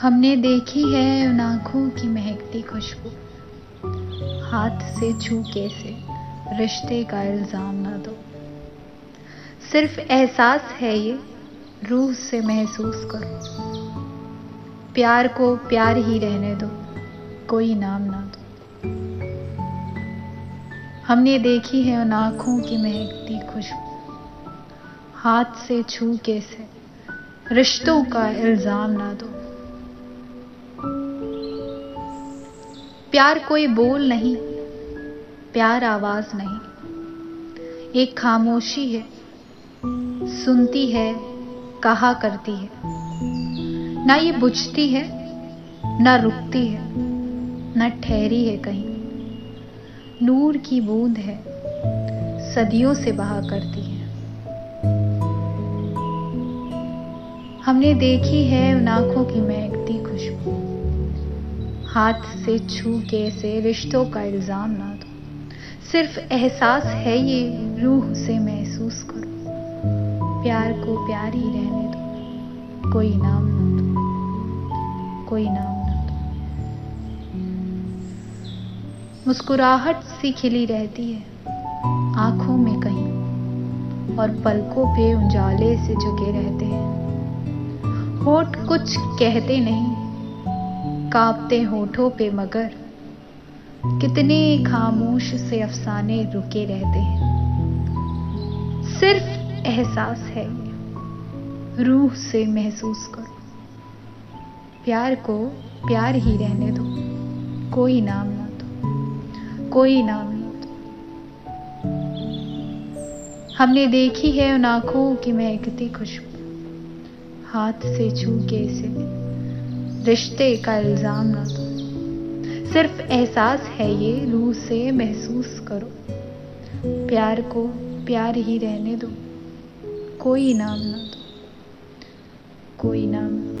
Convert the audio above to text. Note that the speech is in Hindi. हमने देखी है उन आँखों की महकती खुशबू, हाथ से छू के से रिश्ते का इल्ज़ाम ना दो। सिर्फ एहसास है ये, रूह से महसूस करो। प्यार को प्यार ही रहने दो, कोई नाम ना दो। हमने देखी है उन आँखों की महकती खुशबू, हाथ से छू के से रिश्तों का इल्ज़ाम ना दो। प्यार कोई बोल नहीं, प्यार आवाज नहीं, एक खामोशी है, सुनती है, कहा करती है। ना ये बुझती है, ना रुकती है, ना ठहरी है कहीं। नूर की बूंद है, सदियों से बहा करती है। हमने देखी है उन आँखों की महकती खुशबू, हाथ से छू के से रिश्तों का इल्ज़ाम ना दो। सिर्फ एहसास है ये, रूह से महसूस करो। प्यार को प्यार ही रहने दो, कोई नाम ना दो, कोई नाम ना दो। मुस्कुराहट सी खिली रहती है आँखों में कहीं, और पलकों पे उजाले से झुके रहते हैं। होठ कुछ कहते नहीं, कांपते होठों पे मगर कितने खामोश से अफसाने रुके रहते हैं। सिर्फ एहसास है, रूह से महसूस करो। प्यार को प्यार ही रहने दो, कोई नाम ना दो, कोई नाम ना दो। हमने देखी है उन आँखों की महकती खुशबू, हाथ से छू के से रिश्ते का इल्ज़ाम ना दो। सिर्फ एहसास है ये, रूह से महसूस करो। प्यार को प्यार ही रहने दो, कोई नाम ना दो, कोई नाम।